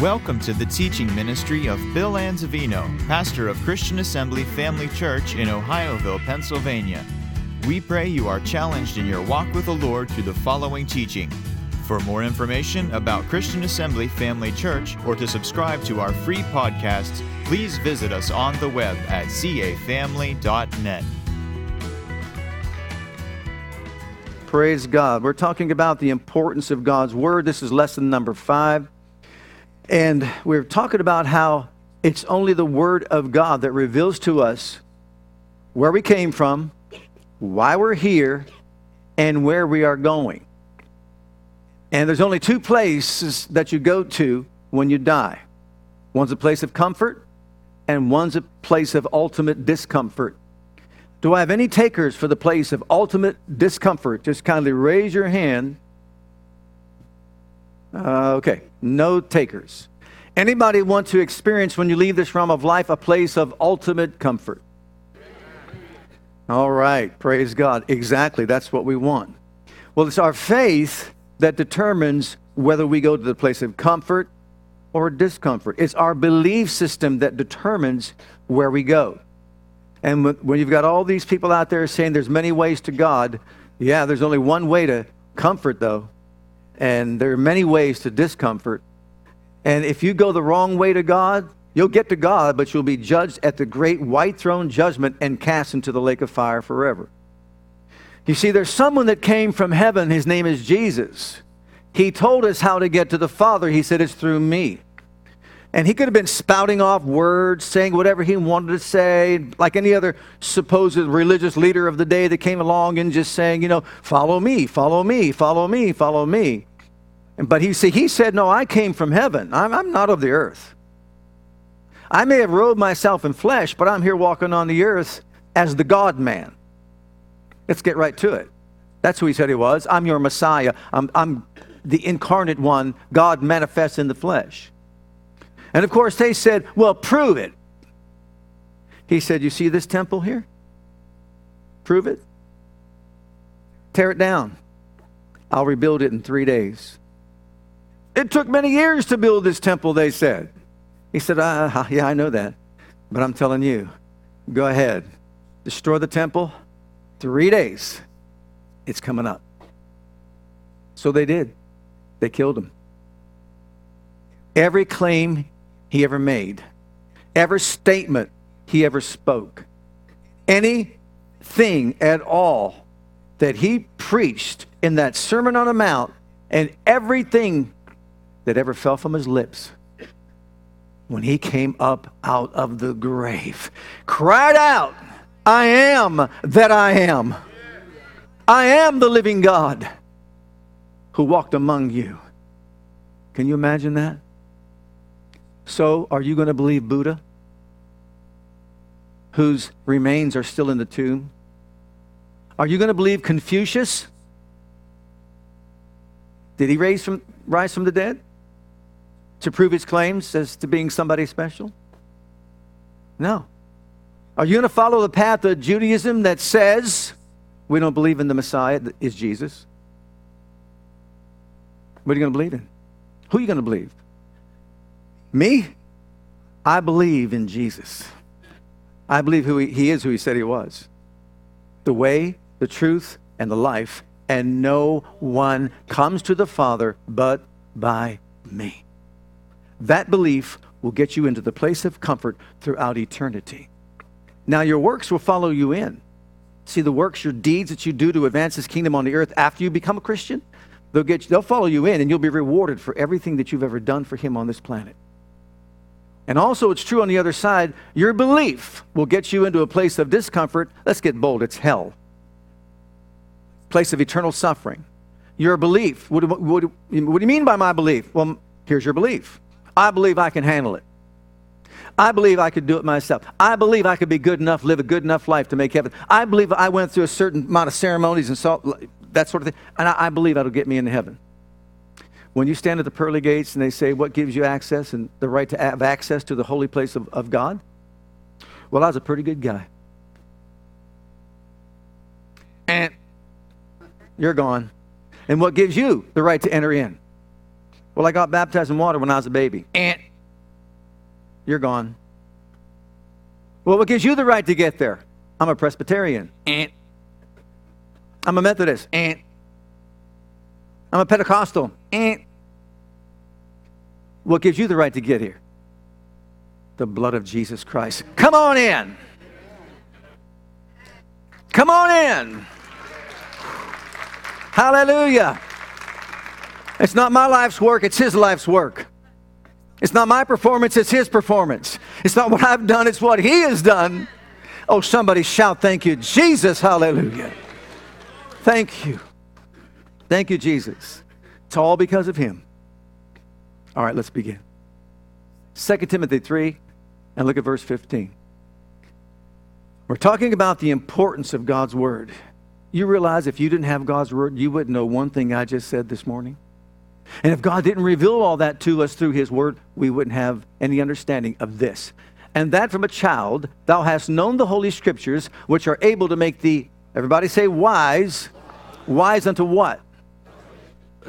Welcome to the teaching ministry of Bill Anzavino, pastor of Christian Assembly Family Church in Ohioville, Pennsylvania. We pray you are challenged in your walk with the Lord through the following teaching. For more information about Christian Assembly Family Church or to subscribe to our free podcasts, please visit us on the web at cafamily.net. Praise God. We're talking about the importance of God's Word. This is lesson number 5. And we're talking about how it's only the Word of God that reveals to us where we came from, why we're here, and where we are going. And there's only two places that you go to when you die. One's a place of comfort, and one's a place of ultimate discomfort. Do I have any takers for the place of ultimate discomfort? Just kindly raise your hand. Okay, no takers. Anybody want to experience, when you leave this realm of life, a place of ultimate comfort? All right, praise God. Exactly, that's what we want. Well, it's our faith that determines whether we go to the place of comfort or discomfort. It's our belief system that determines where we go. And when you've got all these people out there saying there's many ways to God, yeah, there's only one way to comfort, though. And there are many ways to discomfort. And if you go the wrong way to God, you'll get to God, but you'll be judged at the great white throne judgment and cast into the lake of fire forever. You see, there's someone that came from heaven. His name is Jesus. He told us how to get to the Father. He said, it's through me. And he could have been spouting off words, saying whatever he wanted to say, like any other supposed religious leader of the day that came along and just saying, you know, follow me, follow me, follow me, follow me. But he said, no, I came from heaven. I'm not of the earth. I may have robed myself in flesh, but I'm here walking on the earth as the God-man. Let's get right to it. That's who he said he was. I'm your Messiah. I'm the incarnate one, God manifests in the flesh. And of course, they said, well, prove it. He said, you see this temple here? Prove it. Tear it down. I'll rebuild it in 3 days. It took many years to build this temple, they said. He said, yeah, I know that. But I'm telling you, go ahead. Destroy the temple. 3 days. It's coming up. So they did. They killed him. Every claim he ever made, every statement he ever spoke, anything at all that he preached in that Sermon on the Mount, and everything that ever fell from his lips, when he came up out of the grave, cried out, I am that I am. I am the living God who walked among you. Can you imagine that? So, are you going to believe Buddha, whose remains are still in the tomb? Are you going to believe Confucius? Did he rise from the dead to prove his claims as to being somebody special? No. Are you going to follow the path of Judaism that says we don't believe in the Messiah, is Jesus? What are you going to believe in? Who are you going to believe? Me? I believe in Jesus. I believe he is who he said he was. The way, the truth, and the life. And no one comes to the Father but by me. That belief will get you into the place of comfort throughout eternity. Now your works will follow you in. See, the works, your deeds that you do to advance his kingdom on the earth after you become a Christian, they'll follow you in, and you'll be rewarded for everything that you've ever done for him on this planet. And also, it's true on the other side, your belief will get you into a place of discomfort. Let's get bold. It's hell. Place of eternal suffering. Your belief. What do you mean by my belief? Well, here's your belief. I believe I can handle it. I believe I could do it myself. I believe I could be good enough, live a good enough life to make heaven. I believe I went through a certain amount of ceremonies and that sort of thing. And I believe that'll get me into heaven. When you stand at the pearly gates and they say, what gives you access and the right to have access to the holy place of God? Well, I was a pretty good guy. And you're gone. And what gives you the right to enter in? Well, I got baptized in water when I was a baby. And you're gone. Well, what gives you the right to get there? I'm a Presbyterian. And I'm a Methodist. And I'm a Pentecostal. And what gives you the right to get here? The blood of Jesus Christ. Come on in. Come on in. Hallelujah. It's not my life's work, it's His life's work. It's not my performance, it's His performance. It's not what I've done, it's what He has done. Oh, somebody shout, thank you, Jesus. Hallelujah. Thank you. Thank you, Jesus. It's all because of Him. All right, let's begin. 2 Timothy 3, and look at verse 15. We're talking about the importance of God's Word. You realize if you didn't have God's Word, you wouldn't know one thing I just said this morning. And if God didn't reveal all that to us through His Word, we wouldn't have any understanding of this. And that from a child, thou hast known the Holy Scriptures, which are able to make thee, everybody say wise. Wise unto what?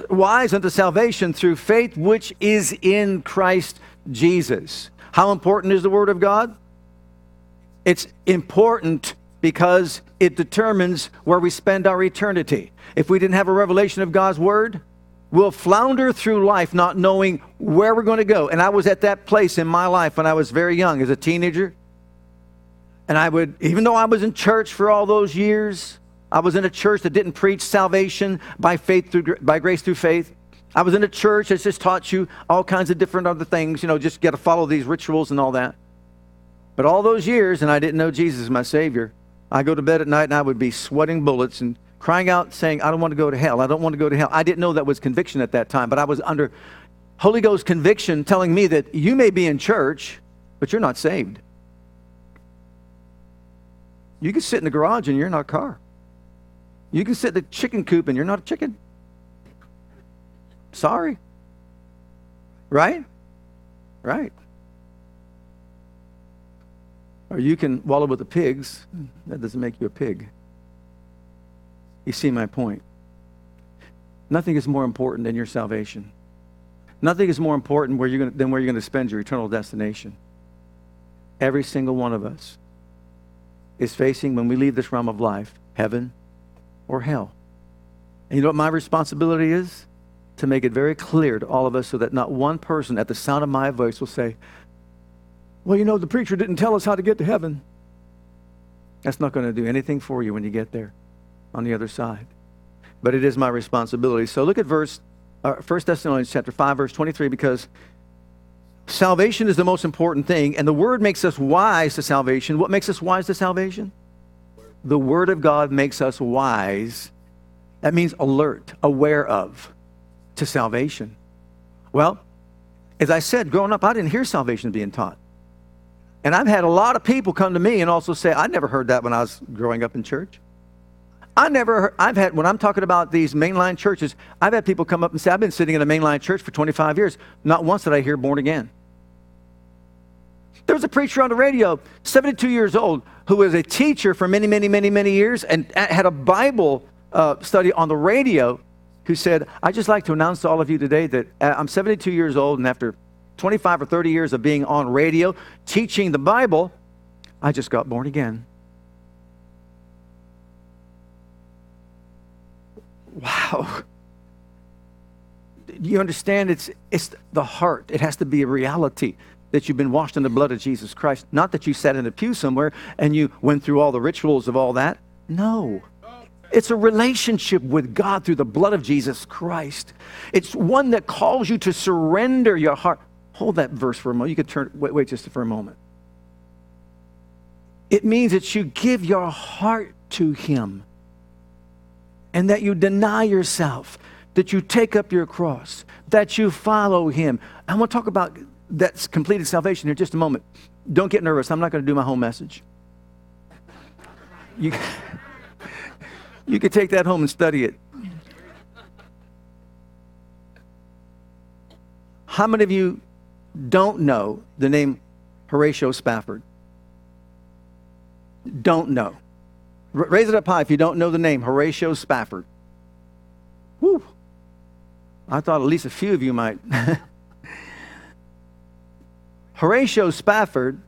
Wise unto salvation through faith, which is in Christ Jesus. How important is the Word of God? It's important because it determines where we spend our eternity. If we didn't have a revelation of God's Word, we'll flounder through life not knowing where we're going to go. And I was at that place in my life when I was very young as a teenager. And I would, even though I was in church for all those years, I was in a church that didn't preach salvation by faith through, by grace through faith. I was in a church that just taught you all kinds of different other things, you know, just got to follow these rituals and all that. But all those years, and I didn't know Jesus as my Savior, I go to bed at night and I would be sweating bullets and crying out saying, I don't want to go to hell. I don't want to go to hell. I didn't know that was conviction at that time, but I was under Holy Ghost conviction telling me that you may be in church, but you're not saved. You can sit in the garage and you're not a car. You can sit in the chicken coop and you're not a chicken. Sorry. Right? Right. Or you can wallow with the pigs. That doesn't make you a pig. You see my point. Nothing is more important than your salvation. Nothing is more important than where you're going to spend your eternal destination. Every single one of us is facing, when we leave this realm of life, heaven or hell. And you know what my responsibility is? To make it very clear to all of us so that not one person at the sound of my voice will say, well, you know, the preacher didn't tell us how to get to heaven. That's not going to do anything for you when you get there on the other side. But it is my responsibility. So look at 1 Thessalonians chapter 5, verse 23, because salvation is the most important thing, and the Word makes us wise to salvation. What makes us wise to salvation? The Word of God makes us wise. That means alert, aware of, to salvation. Well, as I said, growing up, I didn't hear salvation being taught. And I've had a lot of people come to me and also say, I never heard that when I was growing up in church. When I'm talking about these mainline churches, I've had people come up and say, I've been sitting in a mainline church for 25 years. Not once did I hear born again. There was a preacher on the radio, 72 years old, who was a teacher for many, many, many, many years and had a Bible study on the radio, who said, I'd just like to announce to all of you today that I'm 72 years old, and after 25 or 30 years of being on radio, teaching the Bible, I just got born again. Wow. Do you understand? It's the heart. It has to be a reality that you've been washed in the blood of Jesus Christ. Not that you sat in a pew somewhere and you went through all the rituals of all that. No. It's a relationship with God through the blood of Jesus Christ. It's one that calls you to surrender your heart. Hold that verse for a moment. You could turn, wait just for a moment. It means that you give your heart to Him, and that you deny yourself, that you take up your cross, that you follow Him. I want to talk about that's completed salvation here just a moment. Don't get nervous. I'm not going to do my whole message. You could take that home and study it. How many of you don't know the name Horatio Spafford? Don't know. Raise it up high if you don't know the name Horatio Spafford. Woo! I thought at least a few of you might. Horatio Spafford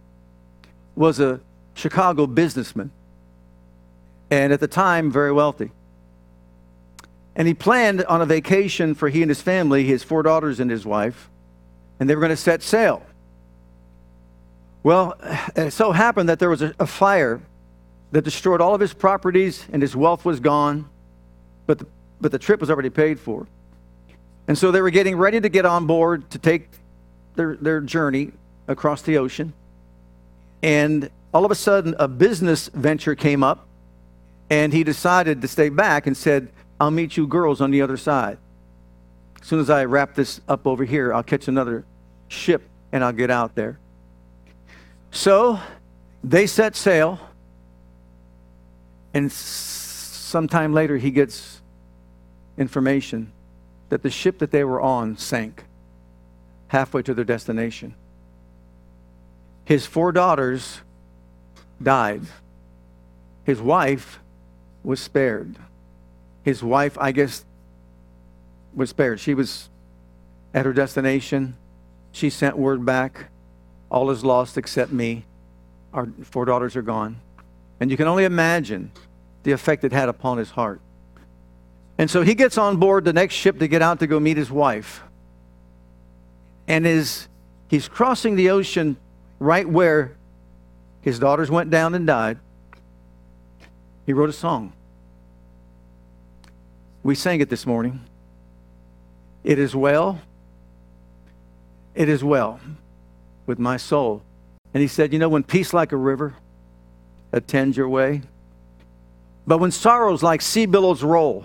was a Chicago businessman, and at the time very wealthy. And he planned on a vacation for he and his family, his 4 daughters and his wife, and they were going to set sail. Well, it so happened that there was a fire that destroyed all of his properties, and his wealth was gone, but the trip was already paid for. And so they were getting ready to get on board to take their journey across the ocean. And all of a sudden, a business venture came up, and he decided to stay back and said, "I'll meet you girls on the other side. As soon as I wrap this up over here, I'll catch another ship and I'll get out there." So they set sail, and sometime later he gets information that the ship that they were on sank halfway to their destination. His 4 daughters died. His wife was spared. His wife, I guess, was spared. She was at her destination. She sent word back, "All is lost except me. Our 4 daughters are gone." And you can only imagine the effect it had upon his heart. And so he gets on board the next ship to get out to go meet his wife. And he's crossing the ocean right where his daughters went down and died. He wrote a song. We sang it this morning. "It is well, it is well with my soul." And he said, when peace like a river attends your way, but when sorrows like sea billows roll,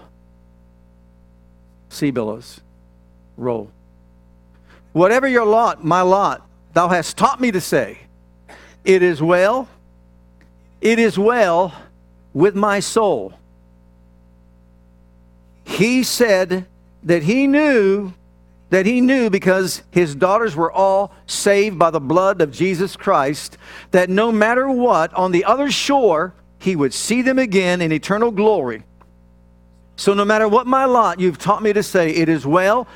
whatever your lot, my lot, thou hast taught me to say, it is well with my soul. He said that he knew because his daughters were all saved by the blood of Jesus Christ, that no matter what, on the other shore, he would see them again in eternal glory. So no matter what my lot, you've taught me to say, it is well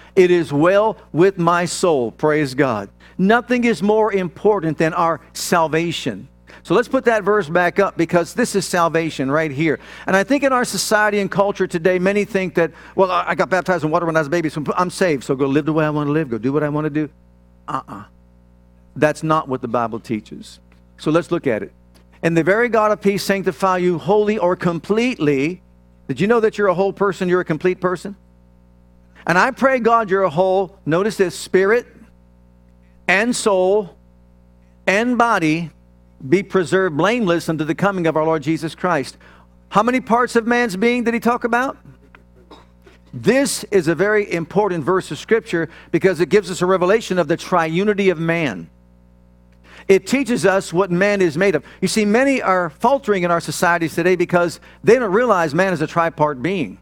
with my soul. Praise God. Nothing is more important than our salvation. So let's put that verse back up, because this is salvation right here. And I think in our society and culture today, many think that, well, I got baptized in water when I was a baby, so I'm saved. So go live the way I want to live. Go do what I want to do. That's not what the Bible teaches. So let's look at it. "And the very God of peace sanctify you wholly," or completely. Did you know that you're a whole person? You're a complete person. "And I pray, God, you're a whole," notice this, "spirit and soul and body be preserved blameless unto the coming of our Lord Jesus Christ." How many parts of man's being did he talk about? This is a very important verse of Scripture, because it gives us a revelation of the triunity of man. It teaches us what man is made of. You see, many are faltering in our societies today because they don't realize man is a tripart being.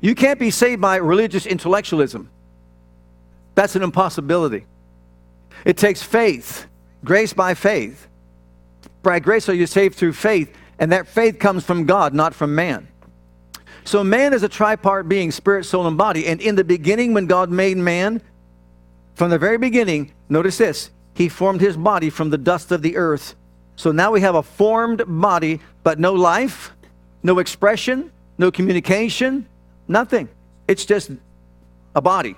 You can't be saved by religious intellectualism. That's an impossibility. It takes faith. Grace by faith. By grace are you saved through faith, and that faith comes from God, not from man. So man is a tripart being, spirit, soul, and body. And in the beginning, when God made man, from the very beginning, notice this, he formed his body from the dust of the earth. So now we have a formed body, but no life, no expression, no communication, nothing. It's just a body.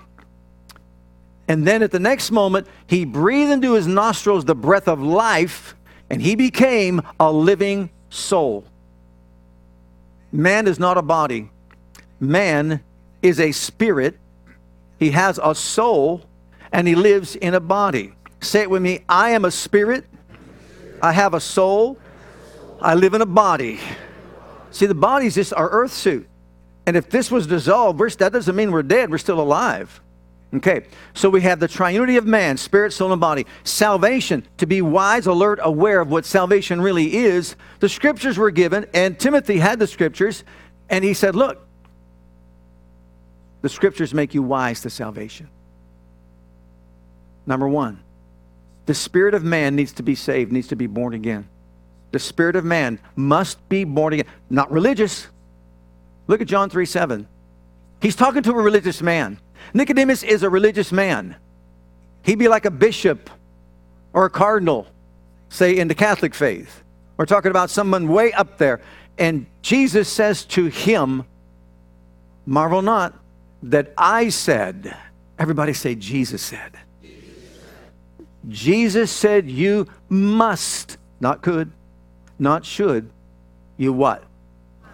And then at the next moment, he breathed into his nostrils the breath of life, and he became a living soul. Man is not a body. Man is a spirit. He has a soul, and he lives in a body. Say it with me. I am a spirit. I have a soul. I live in a body. See, the body is just our earth suit. And if this was dissolved, that doesn't mean we're dead. We're still alive. Okay, so we have the triunity of man, spirit, soul, and body. Salvation, to be wise, alert, aware of what salvation really is. The Scriptures were given, and Timothy had the Scriptures, and he said, look, the Scriptures make you wise to salvation. Number one, the spirit of man needs to be saved, needs to be born again. The spirit of man must be born again, not religious. Look at John 3:7. He's talking to a religious man. Nicodemus is a religious man. He'd be like a bishop or a cardinal, say, in the Catholic faith. We're talking about someone way up there. And Jesus says to him, marvel not that I said. Everybody say, Jesus said. Jesus said you must, not could, not should, you what?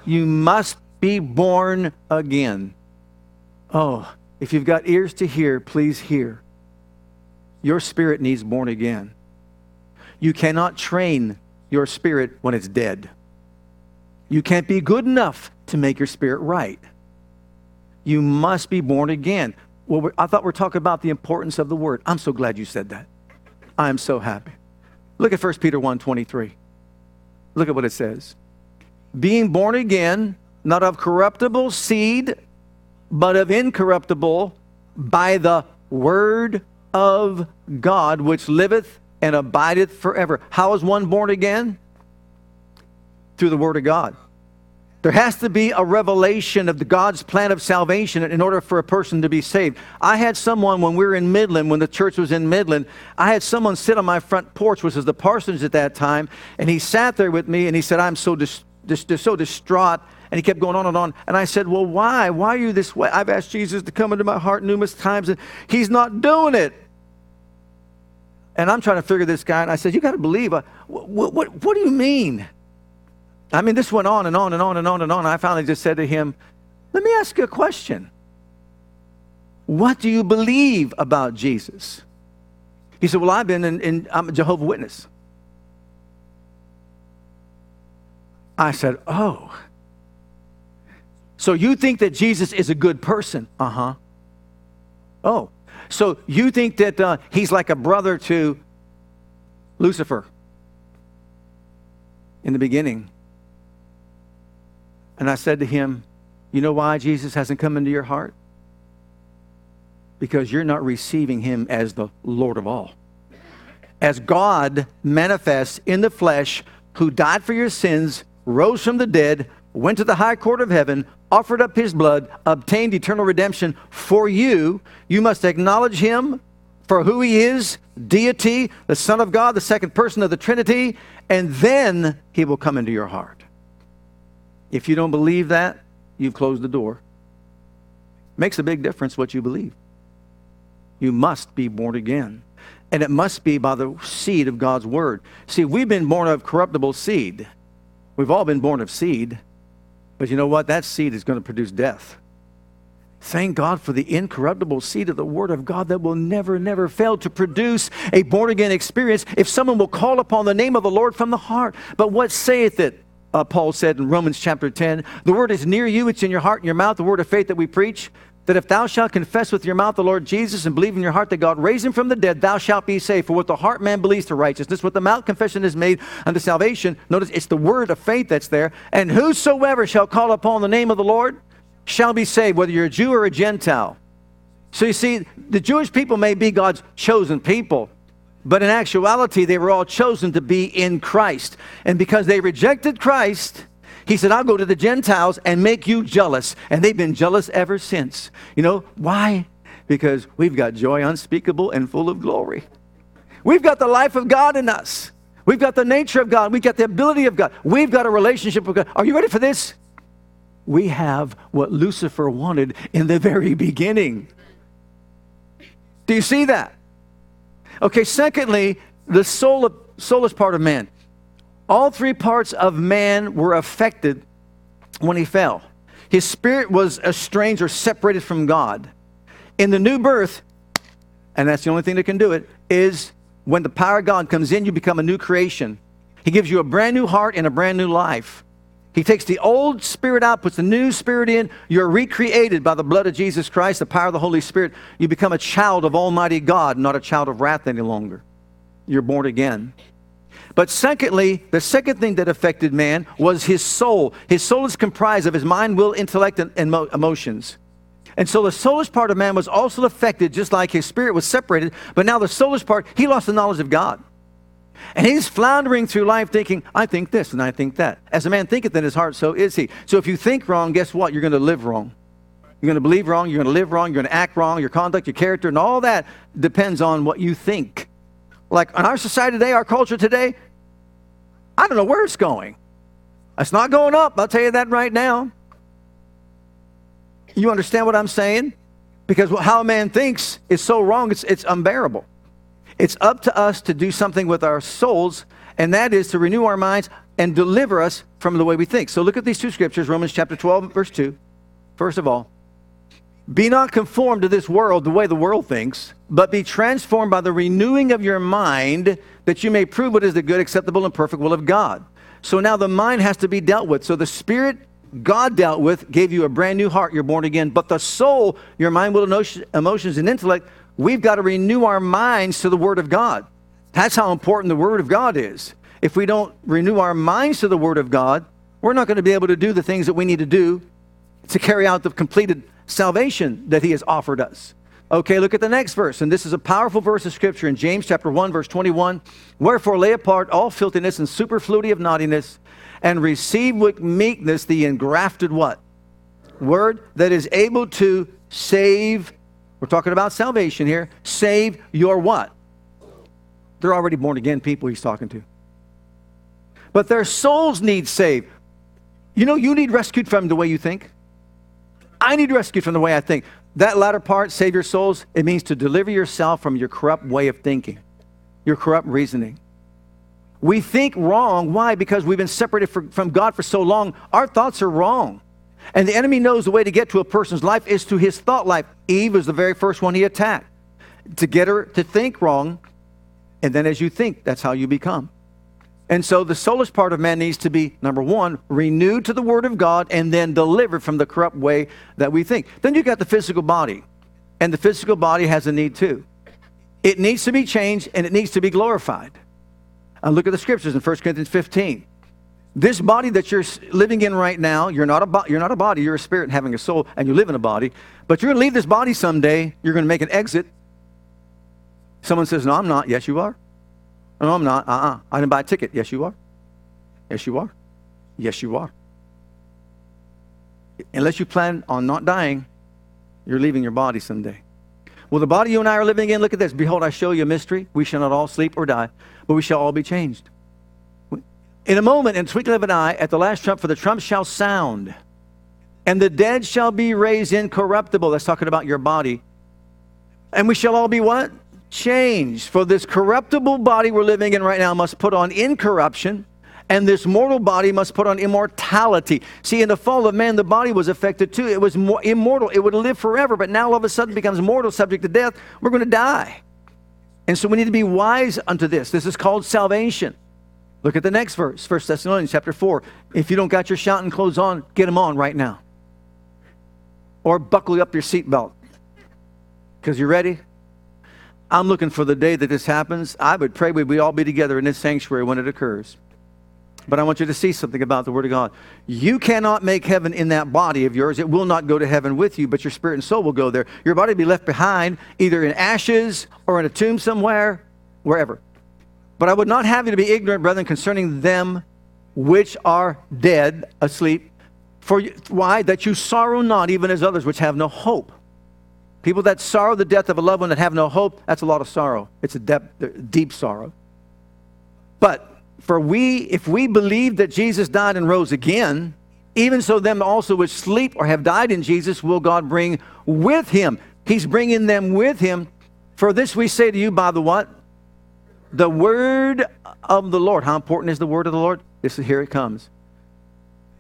You must be born again. Oh, if you've got ears to hear, please hear. Your spirit needs born again. You cannot train your spirit when it's dead. You can't be good enough to make your spirit right. You must be born again. Well, I thought we're talking about the importance of the word. I'm so glad you said that. I am so happy. Look at 1 Peter 1:23. Look at what it says. Being born again, not of corruptible seed, but of incorruptible, by the word of God, which liveth and abideth forever. How is one born again? Through the word of God. There has to be a revelation of God's plan of salvation in order for a person to be saved. I had someone when we were in Midland, when the church was in Midland, I had someone sit on my front porch, which was the parsonage at that time, and he sat there with me and he said, I'm so distraught. And he kept going on and on. And I said, well, why? Why are you this way? I've asked Jesus to come into my heart numerous times, and he's not doing it. And I'm trying to figure this guy. And I said, you got to believe. What do you mean? I mean, this went on and on and on and on and on. I finally just said to him, let me ask you a question. What do you believe about Jesus? He said, well, I'm a Jehovah's Witness. I said, oh. So you think that Jesus is a good person? Uh-huh. Oh. So you think that he's like a brother to Lucifer in the beginning. And I said to him, you know why Jesus hasn't come into your heart? Because you're not receiving him as the Lord of all. As God manifests in the flesh, who died for your sins, rose from the dead, went to the high court of heaven, offered up his blood, obtained eternal redemption for you. You must acknowledge him for who he is, deity, the Son of God, the second person of the Trinity, and then he will come into your heart. If you don't believe that, you've closed the door. Makes a big difference what you believe. You must be born again. And it must be by the seed of God's word. See, we've been born of corruptible seed. We've all been born of seed. But you know what? That seed is going to produce death. Thank God for the incorruptible seed of the Word of God that will never, never fail to produce a born-again experience if someone will call upon the name of the Lord from the heart. But what saith it? Paul said in Romans chapter 10, the Word is near you, it's in your heart and your mouth, the Word of faith that we preach, that if thou shalt confess with your mouth the Lord Jesus and believe in your heart that God raised him from the dead, thou shalt be saved. For what the heart man believes to righteousness, what the mouth confession is made unto salvation. Notice it's the word of faith that's there. And whosoever shall call upon the name of the Lord shall be saved, whether you're a Jew or a Gentile. So you see, the Jewish people may be God's chosen people, but in actuality, they were all chosen to be in Christ. And because they rejected Christ, he said, I'll go to the Gentiles and make you jealous. And they've been jealous ever since. You know why? Because we've got joy unspeakable and full of glory. We've got the life of God in us. We've got the nature of God. We've got the ability of God. We've got a relationship with God. Are you ready for this? We have what Lucifer wanted in the very beginning. Do you see that? Okay, secondly, the soulless part of man. All three parts of man were affected when he fell. His spirit was estranged or separated from God. In the new birth, and that's the only thing that can do it, is when the power of God comes in, you become a new creation. He gives you a brand new heart and a brand new life. He takes the old spirit out, puts the new spirit in. You're recreated by the blood of Jesus Christ, the power of the Holy Spirit. You become a child of Almighty God, not a child of wrath any longer. You're born again. But secondly, the second thing that affected man was his soul. His soul is comprised of his mind, will, intellect, and emotions. And so the soulless part of man was also affected, just like his spirit was separated. But now the soulless part, he lost the knowledge of God. And he's floundering through life thinking, I think this and I think that. As a man thinketh in his heart, so is he. So if you think wrong, guess what? You're going to live wrong. You're going to believe wrong. You're going to live wrong. You're going to act wrong. Your conduct, your character, and all that depends on what you think. Like in our society today, our culture today, I don't know where it's going. It's not going up. I'll tell you that right now. You understand what I'm saying? Because how a man thinks is so wrong, it's unbearable. It's up to us to do something with our souls, and that is to renew our minds and deliver us from the way we think. So look at these two scriptures, Romans chapter 12, verse 2. First of all, be not conformed to this world, the way the world thinks, but be transformed by the renewing of your mind, that you may prove what is the good, acceptable, and perfect will of God. So now the mind has to be dealt with. So the spirit God dealt with, gave you a brand new heart, you're born again. But the soul, your mind, will, emotions, and intellect, we've got to renew our minds to the Word of God. That's how important the Word of God is. If we don't renew our minds to the Word of God, we're not going to be able to do the things that we need to do to carry out the completed salvation that He has offered us. Okay, look at the next verse. And this is a powerful verse of Scripture in James chapter 1, verse 21. Wherefore lay apart all filthiness and superfluity of naughtiness, and receive with meekness the engrafted what? Word that is able to save. We're talking about salvation here. Save your what? They're already born again people he's talking to. But their souls need saved. You know, you need rescued from the way you think. I need rescued from the way I think. That latter part, save your souls, it means to deliver yourself from your corrupt way of thinking, your corrupt reasoning. We think wrong. Why? Because we've been separated from God for so long. Our thoughts are wrong. And the enemy knows the way to get to a person's life is to his thought life. Eve was the very first one he attacked, to get her to think wrong. And then as you think, that's how you become. And so the soulless part of man needs to be, number one, renewed to the Word of God and then delivered from the corrupt way that we think. Then you've got the physical body. And the physical body has a need too. It needs to be changed and it needs to be glorified. And look at the scriptures in 1 Corinthians 15. This body that you're living in right now, you're not a body, you're a spirit having a soul, and you live in a body. But you're going to leave this body someday. You're going to make an exit. Someone says, no, I'm not. Yes, you are. No, I'm not. I didn't buy a ticket. Yes, you are. Yes, you are. Yes, you are. Unless you plan on not dying, you're leaving your body someday. Well, the body you and I are living in, look at this. Behold, I show you a mystery. We shall not all sleep or die, but we shall all be changed. In a moment, in the twinkling of an eye, at the last trump, for the trump shall sound, and the dead shall be raised incorruptible. That's talking about your body. And we shall all be what? Changed. For this corruptible body we're living in right now must put on incorruption, and this mortal body must put on immortality. See, in the fall of man, the body was affected too. It was more immortal. It would live forever, but now all of a sudden becomes mortal, subject to death. We're going to die. And so we need to be wise unto this. This is called salvation. Look at the next verse, 1 Thessalonians chapter 4. If you don't got your shouting clothes on, get them on right now. Or buckle up your seatbelt, because you're ready. I'm looking for the day that this happens. I would pray we all be together in this sanctuary when it occurs. But I want you to see something about the Word of God. You cannot make heaven in that body of yours. It will not go to heaven with you, but your spirit and soul will go there. Your body will be left behind, either in ashes or in a tomb somewhere, wherever. But I would not have you to be ignorant, brethren, concerning them which are dead, asleep. For why? That you sorrow not, even as others which have no hope. People that sorrow the death of a loved one, that have no hope, that's a lot of sorrow. It's a deep sorrow. But if we believe that Jesus died and rose again, even so them also which sleep or have died in Jesus will God bring with Him. He's bringing them with Him. For this we say to you by the what? The word of the Lord. How important is the word of the Lord? Here it comes.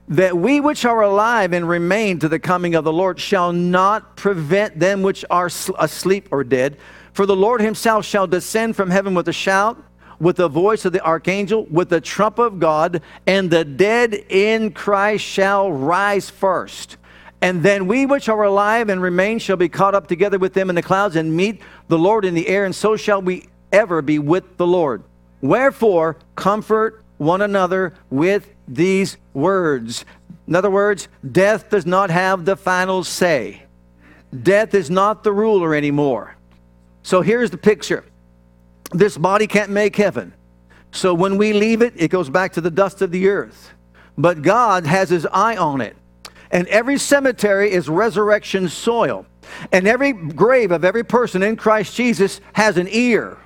That we which are alive and remain to the coming of the Lord shall not prevent them which are asleep or dead. For the Lord Himself shall descend from heaven with a shout, with the voice of the archangel, with the trump of God, and the dead in Christ shall rise first. And then we which are alive and remain shall be caught up together with them in the clouds and meet the Lord in the air, and so shall we ever be with the Lord. Wherefore, comfort one another with these words. In other words, death does not have the final say. Death is not the ruler anymore. So here's the picture. This body can't make heaven. So when we leave it, it goes back to the dust of the earth. But God has His eye on it. And every cemetery is resurrection soil. And every grave of every person in Christ Jesus has an ear.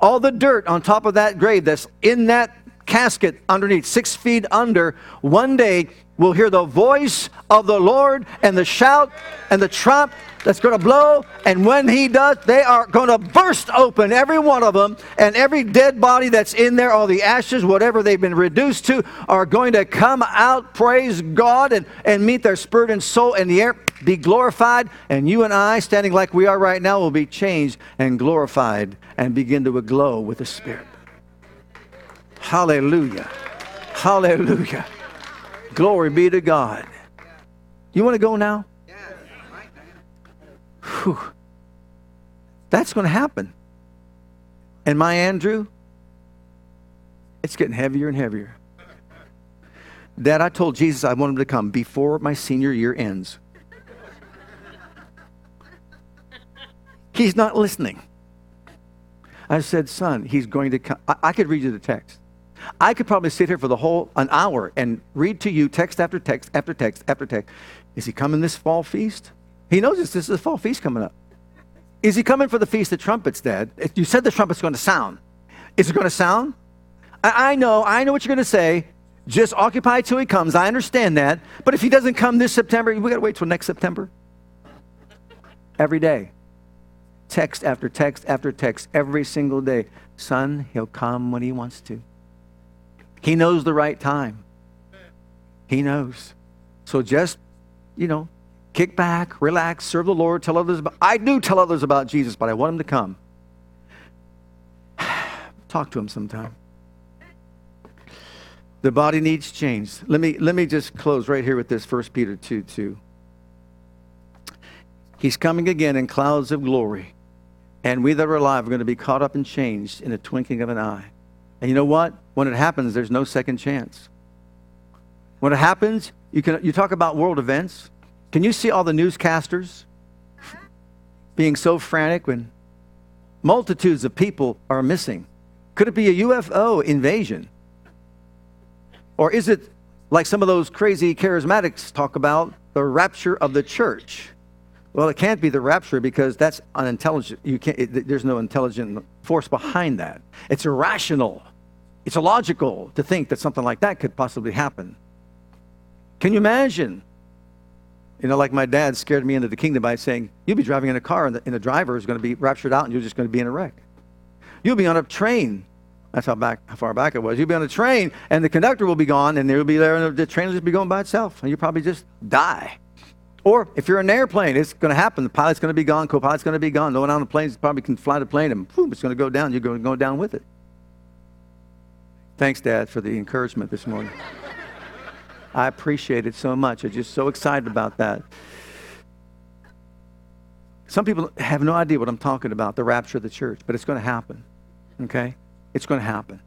All the dirt on top of that grave that's in that casket underneath, 6 feet under, one day we'll hear the voice of the Lord and the shout and the trump that's going to blow. And when he does, they are going to burst open, every one of them, and every dead body that's in there, all the ashes, whatever they've been reduced to, are going to come out, praise God, and meet their spirit and soul in the air, be glorified, and you and I, standing like we are right now, will be changed and glorified and begin to aglow with the Spirit. Hallelujah. Hallelujah. Glory be to God. You want to go now? Whew. That's going to happen. And my Andrew, it's getting heavier and heavier. Dad, I told Jesus I want him to come before my senior year ends. He's not listening. I said, son, he's going to come. I could read you the text. I could probably sit here for the whole an hour and read to you text after text after text after text. Is he coming this fall feast? He knows this is the fall feast coming up. Is he coming for the Feast of Trumpets, Dad? You said the trumpet's going to sound. Is it going to sound? I know what you're going to say. Just occupy till he comes. I understand that. But if he doesn't come this September, we got to wait till next September. Every day. Text after text after text every single day. Son, he'll come when he wants to. He knows the right time. He knows. So just, kick back, relax, serve the Lord, tell others about... I do tell others about Jesus, but I want him to come. Talk to him sometime. The body needs change. Let me just close right here with this, 1 Peter 2:2. He's coming again in clouds of glory, and we that are alive are going to be caught up and changed in a twinkling of an eye. And you know what? When it happens, there's no second chance. When it happens, you talk about world events. Can you see all the newscasters being so frantic when multitudes of people are missing? Could it be a UFO invasion? Or is it like some of those crazy charismatics talk about, the rapture of the church? Well, it can't be the rapture because that's unintelligent. There's no intelligent force behind that. It's irrational. It's illogical to think that something like that could possibly happen. Can you imagine? Like my dad scared me into the kingdom by saying, you'll be driving in a car and the driver is going to be raptured out and you're just going to be in a wreck. You'll be on a train. That's how far back it was. You'll be on a train and the conductor will be gone and they'll be there and the train will just be going by itself and you'll probably just die. Or if you're in an airplane, it's going to happen. The pilot's going to be gone. Co-pilot's going to be gone. No one on the plane probably can fly the plane and boom, it's going to go down. You're going to go down with it. Thanks, Dad, for the encouragement this morning. I appreciate it so much. I'm just so excited about that. Some people have no idea what I'm talking about, the rapture of the church, but it's going to happen, okay? It's going to happen.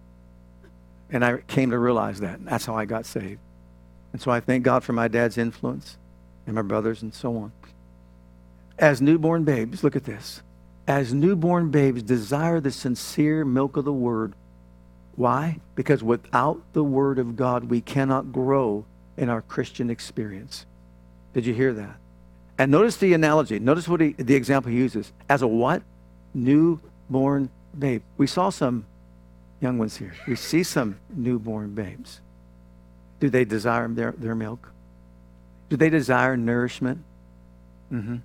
And I came to realize that. And that's how I got saved. And so I thank God for my dad's influence and my brothers and so on. As newborn babes, look at this. As newborn babes, desire the sincere milk of the word. Why? Because without the word of God, we cannot grow in our Christian experience. Did you hear that? And notice the analogy. Notice what the example he uses. As a what? Newborn babe. We saw some young ones here. We see some newborn babes. Do they desire their milk? Do they desire nourishment? Mm-hmm.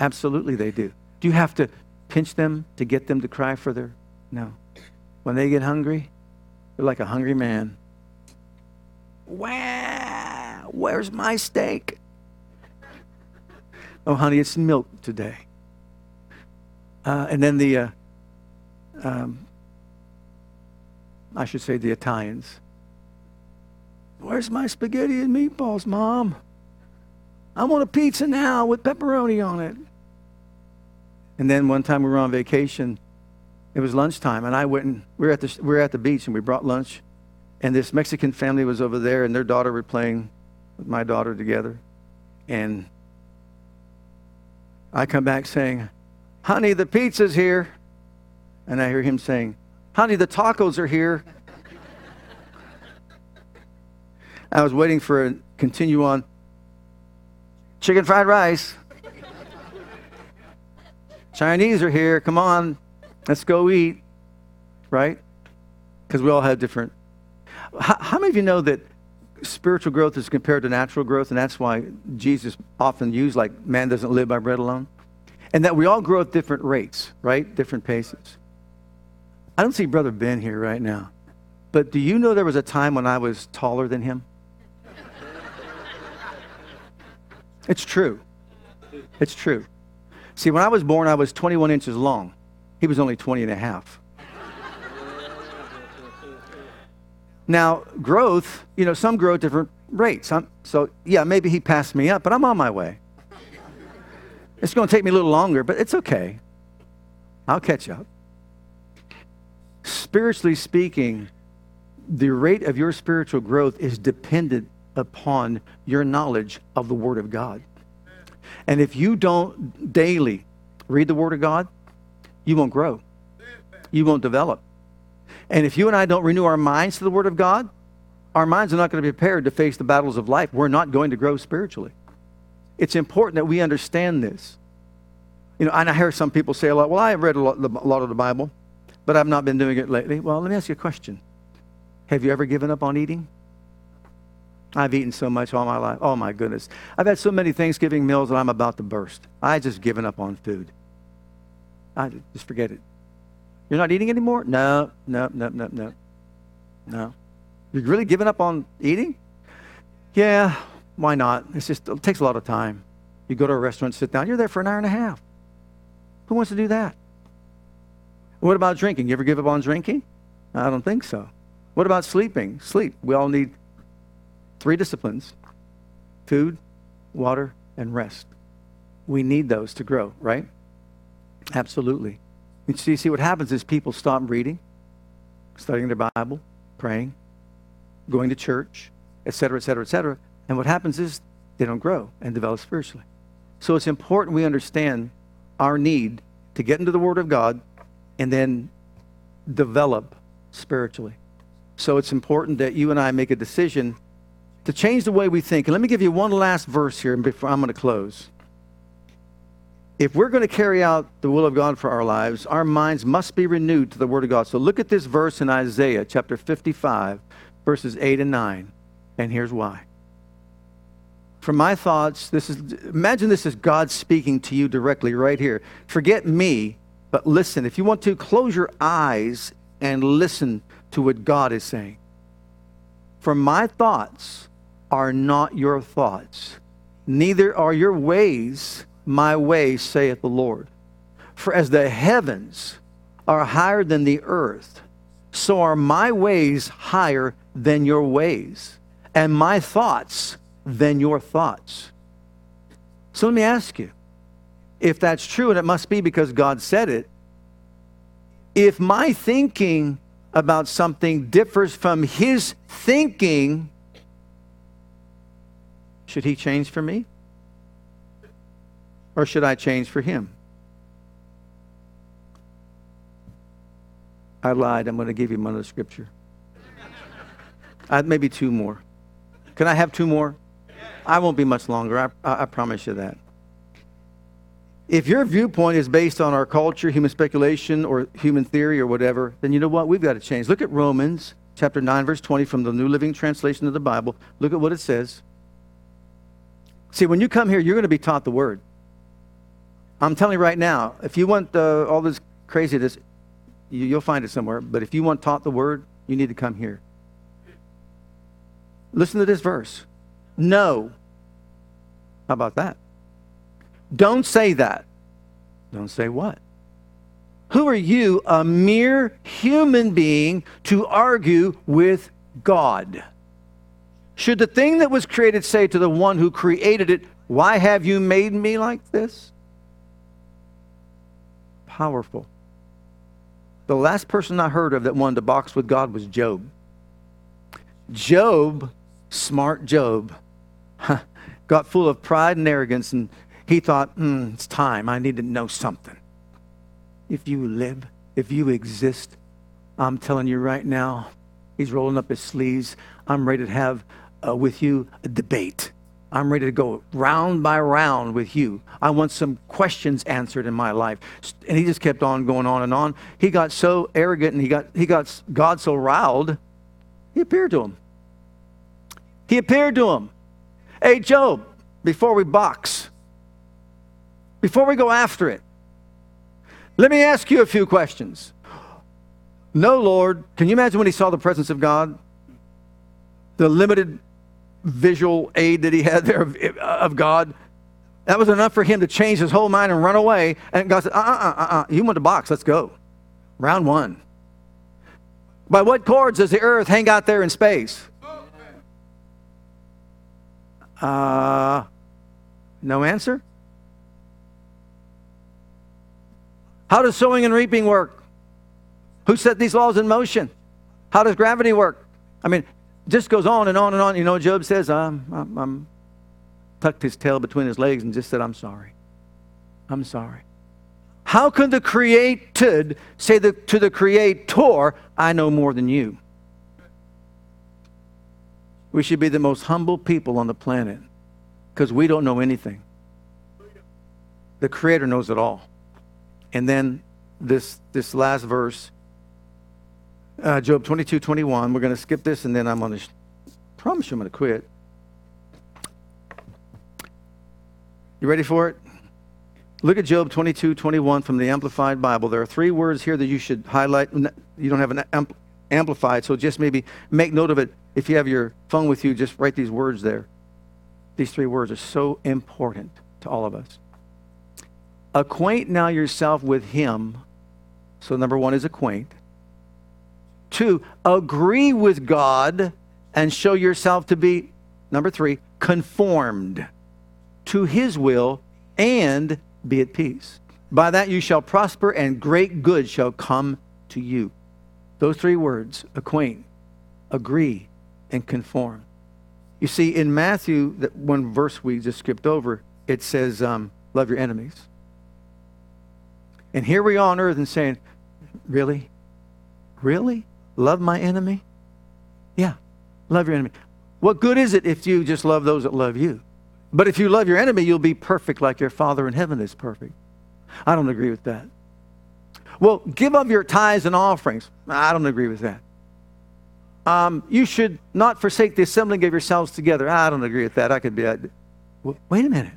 Absolutely they do. Do you have to pinch them to get them to cry for their? No. When they get hungry, they're like a hungry man. Wow, where's my steak? Oh, honey, it's milk today. And then the Italians. Where's my spaghetti and meatballs, Mom? I want a pizza now with pepperoni on it. And then one time we were on vacation. It was lunchtime, and I went and we were at the beach, and we brought lunch. And this Mexican family was over there, and their daughter were playing with my daughter together. And I come back saying, honey, the pizza's here. And I hear him saying, honey, the tacos are here. I was waiting for a continue on. Chicken fried rice. Chinese are here. Come on. Let's go eat. Right? Because we all have different. How many of you know that spiritual growth is compared to natural growth? And that's why Jesus often used like, man doesn't live by bread alone. And that we all grow at different rates, right? Different paces. I don't see Brother Ben here right now. But do you know there was a time when I was taller than him? It's true. It's true. See, when I was born, I was 21 inches long. He was only 20 and a half. Now, growth, you know, some grow at different rates. So, yeah, maybe he passed me up, but I'm on my way. It's going to take me a little longer, but it's okay. I'll catch up. Spiritually speaking, the rate of your spiritual growth is dependent upon your knowledge of the Word of God. And if you don't daily read the Word of God, you won't grow. You won't develop. And if you and I don't renew our minds to the Word of God, our minds are not going to be prepared to face the battles of life. We're not going to grow spiritually. It's important that we understand this. You know, and I hear some people say a lot, well, I have read a lot of the Bible, but I've not been doing it lately. Well, let me ask you a question. Have you ever given up on eating? I've eaten so much all my life. Oh, my goodness. I've had so many Thanksgiving meals that I'm about to burst. I just given up on food. I just forget it. You're not eating anymore? No. You're really giving up on eating? Yeah, why not? It takes a lot of time. You go to a restaurant, sit down. You're there for an hour and a half. Who wants to do that? What about drinking? You ever give up on drinking? I don't think so. What about sleeping? Sleep. We all need 3 disciplines: food, water, and rest. We need those to grow, right? Absolutely. And so you see what happens is people stop reading, studying their Bible, praying, going to church, etc., etc., etc. And what happens is they don't grow and develop spiritually. So it's important we understand our need to get into the Word of God and then develop spiritually. So it's important that you and I make a decision to change the way we think. And let me give you one last verse here before I'm going to close. If we're going to carry out the will of God for our lives, our minds must be renewed to the Word of God. So look at this verse in Isaiah chapter 55, verses 8 and 9. And here's why. From my thoughts, imagine this is God speaking to you directly right here. Forget me, but listen. If you want to, close your eyes and listen to what God is saying. For my thoughts are not your thoughts, neither are your ways my way, saith the Lord. For as the heavens are higher than the earth, so are my ways higher than your ways, and my thoughts than your thoughts. So let me ask you, if that's true, and it must be because God said it, if my thinking about something differs from His thinking, should He change for me? Or should I change for Him? I lied. I'm going to give you another scripture. Maybe 2 more. Can I have 2 more? I won't be much longer. I promise you that. If your viewpoint is based on our culture, human speculation, or human theory, or whatever, then you know what? We've got to change. Look at Romans chapter 9, verse 20 from the New Living Translation of the Bible. Look at what it says. See, when you come here, you're going to be taught the Word. I'm telling you right now, if you want all this craziness, you'll find it somewhere. But if you want taught the Word, you need to come here. Listen to this verse. No. How about that? Don't say that. Don't say what? Who are you, a mere human being, to argue with God? Should the thing that was created say to the one who created it, why have you made me like this? Powerful. The last person I heard of that wanted to box with God was Job. Job, smart Job, got full of pride and arrogance, and he thought, it's time. I need to know something. If you live, if you exist, I'm telling you right now, he's rolling up his sleeves. I'm ready to have with you a debate. I'm ready to go round by round with you. I want some questions answered in my life." And he just kept on going on and on. He got so arrogant and he got God so riled, he appeared to him. "Hey, Job, before we box, before we go after it, let me ask you a few questions." "No, Lord." Can you imagine when he saw the presence of God? The limited visual aid that he had there of God, that was enough for him to change his whole mind and run away. And God said, you want to box, let's go. Round one. "By what cords does the earth hang out there in space?" No answer. "How does sowing and reaping work? Who set these laws in motion? How does gravity work?" I mean, just goes on and on and on. You know, Job says, I'm tucked his tail between his legs and just said, I'm sorry. "How can the created say to the Creator, I know more than you?" We should be the most humble people on the planet because we don't know anything. The Creator knows it all. And then this last verse, Job 22:21. We're going to skip this, and then I'm going to promise you I'm going to quit. You ready for it? Look at Job 22:21 from the Amplified Bible. There are three words here that you should highlight. You don't have an amplified, so just maybe make note of it. If you have your phone with you, just write these words there. These three words are so important to all of us. Acquaint now yourself with him. So number one is acquaint. Two, agree with God and show yourself to be, number three, conformed to his will and be at peace. By that you shall prosper and great good shall come to you. Those three words, acquaint, agree, and conform. You see, in Matthew, that one verse we just skipped over, it says, love your enemies. And here we are on earth and saying, really? Really? Love my enemy? Yeah, love your enemy. What good is it if you just love those that love you? But if you love your enemy, you'll be perfect like your Father in heaven is perfect. I don't agree with that. Well, give up your tithes and offerings. I don't agree with that. You should not forsake the assembling of yourselves together. I don't agree with that. Wait a minute.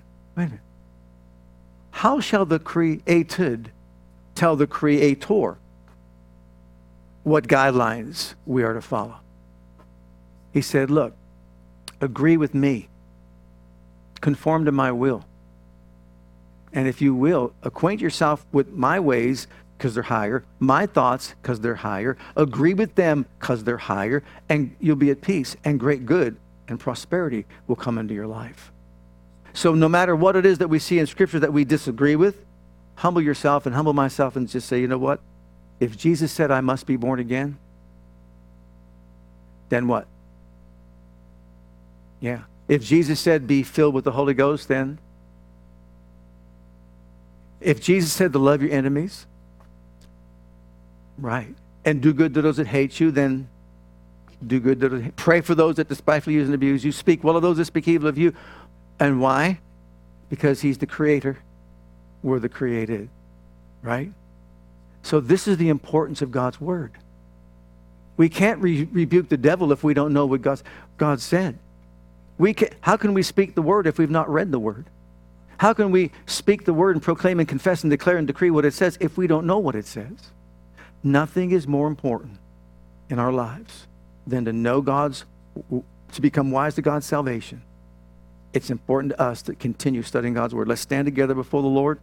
How shall the created tell the Creator what guidelines we are to follow? He said, look, agree with me. Conform to my will. And if you will, acquaint yourself with my ways because they're higher, my thoughts because they're higher, agree with them because they're higher, and you'll be at peace, and great good and prosperity will come into your life. So no matter what it is that we see in Scripture that we disagree with, humble yourself and humble myself and just say, you know what? If Jesus said I must be born again, then what? Yeah. If Jesus said be filled with the Holy Ghost, then? If Jesus said to love your enemies, right, and do good to those that hate you, then do good to those. Pray for those that despitefully use and abuse you. Speak well of those that speak evil of you. And why? Because he's the Creator. We're the created, right? So this is the importance of God's word. We can't rebuke the devil if we don't know what God said. How can we speak the word if we've not read the word? How can we speak the word and proclaim and confess and declare and decree what it says if we don't know what it says? Nothing is more important in our lives than to know to become wise to God's salvation. It's important to us to continue studying God's word. Let's stand together before the Lord.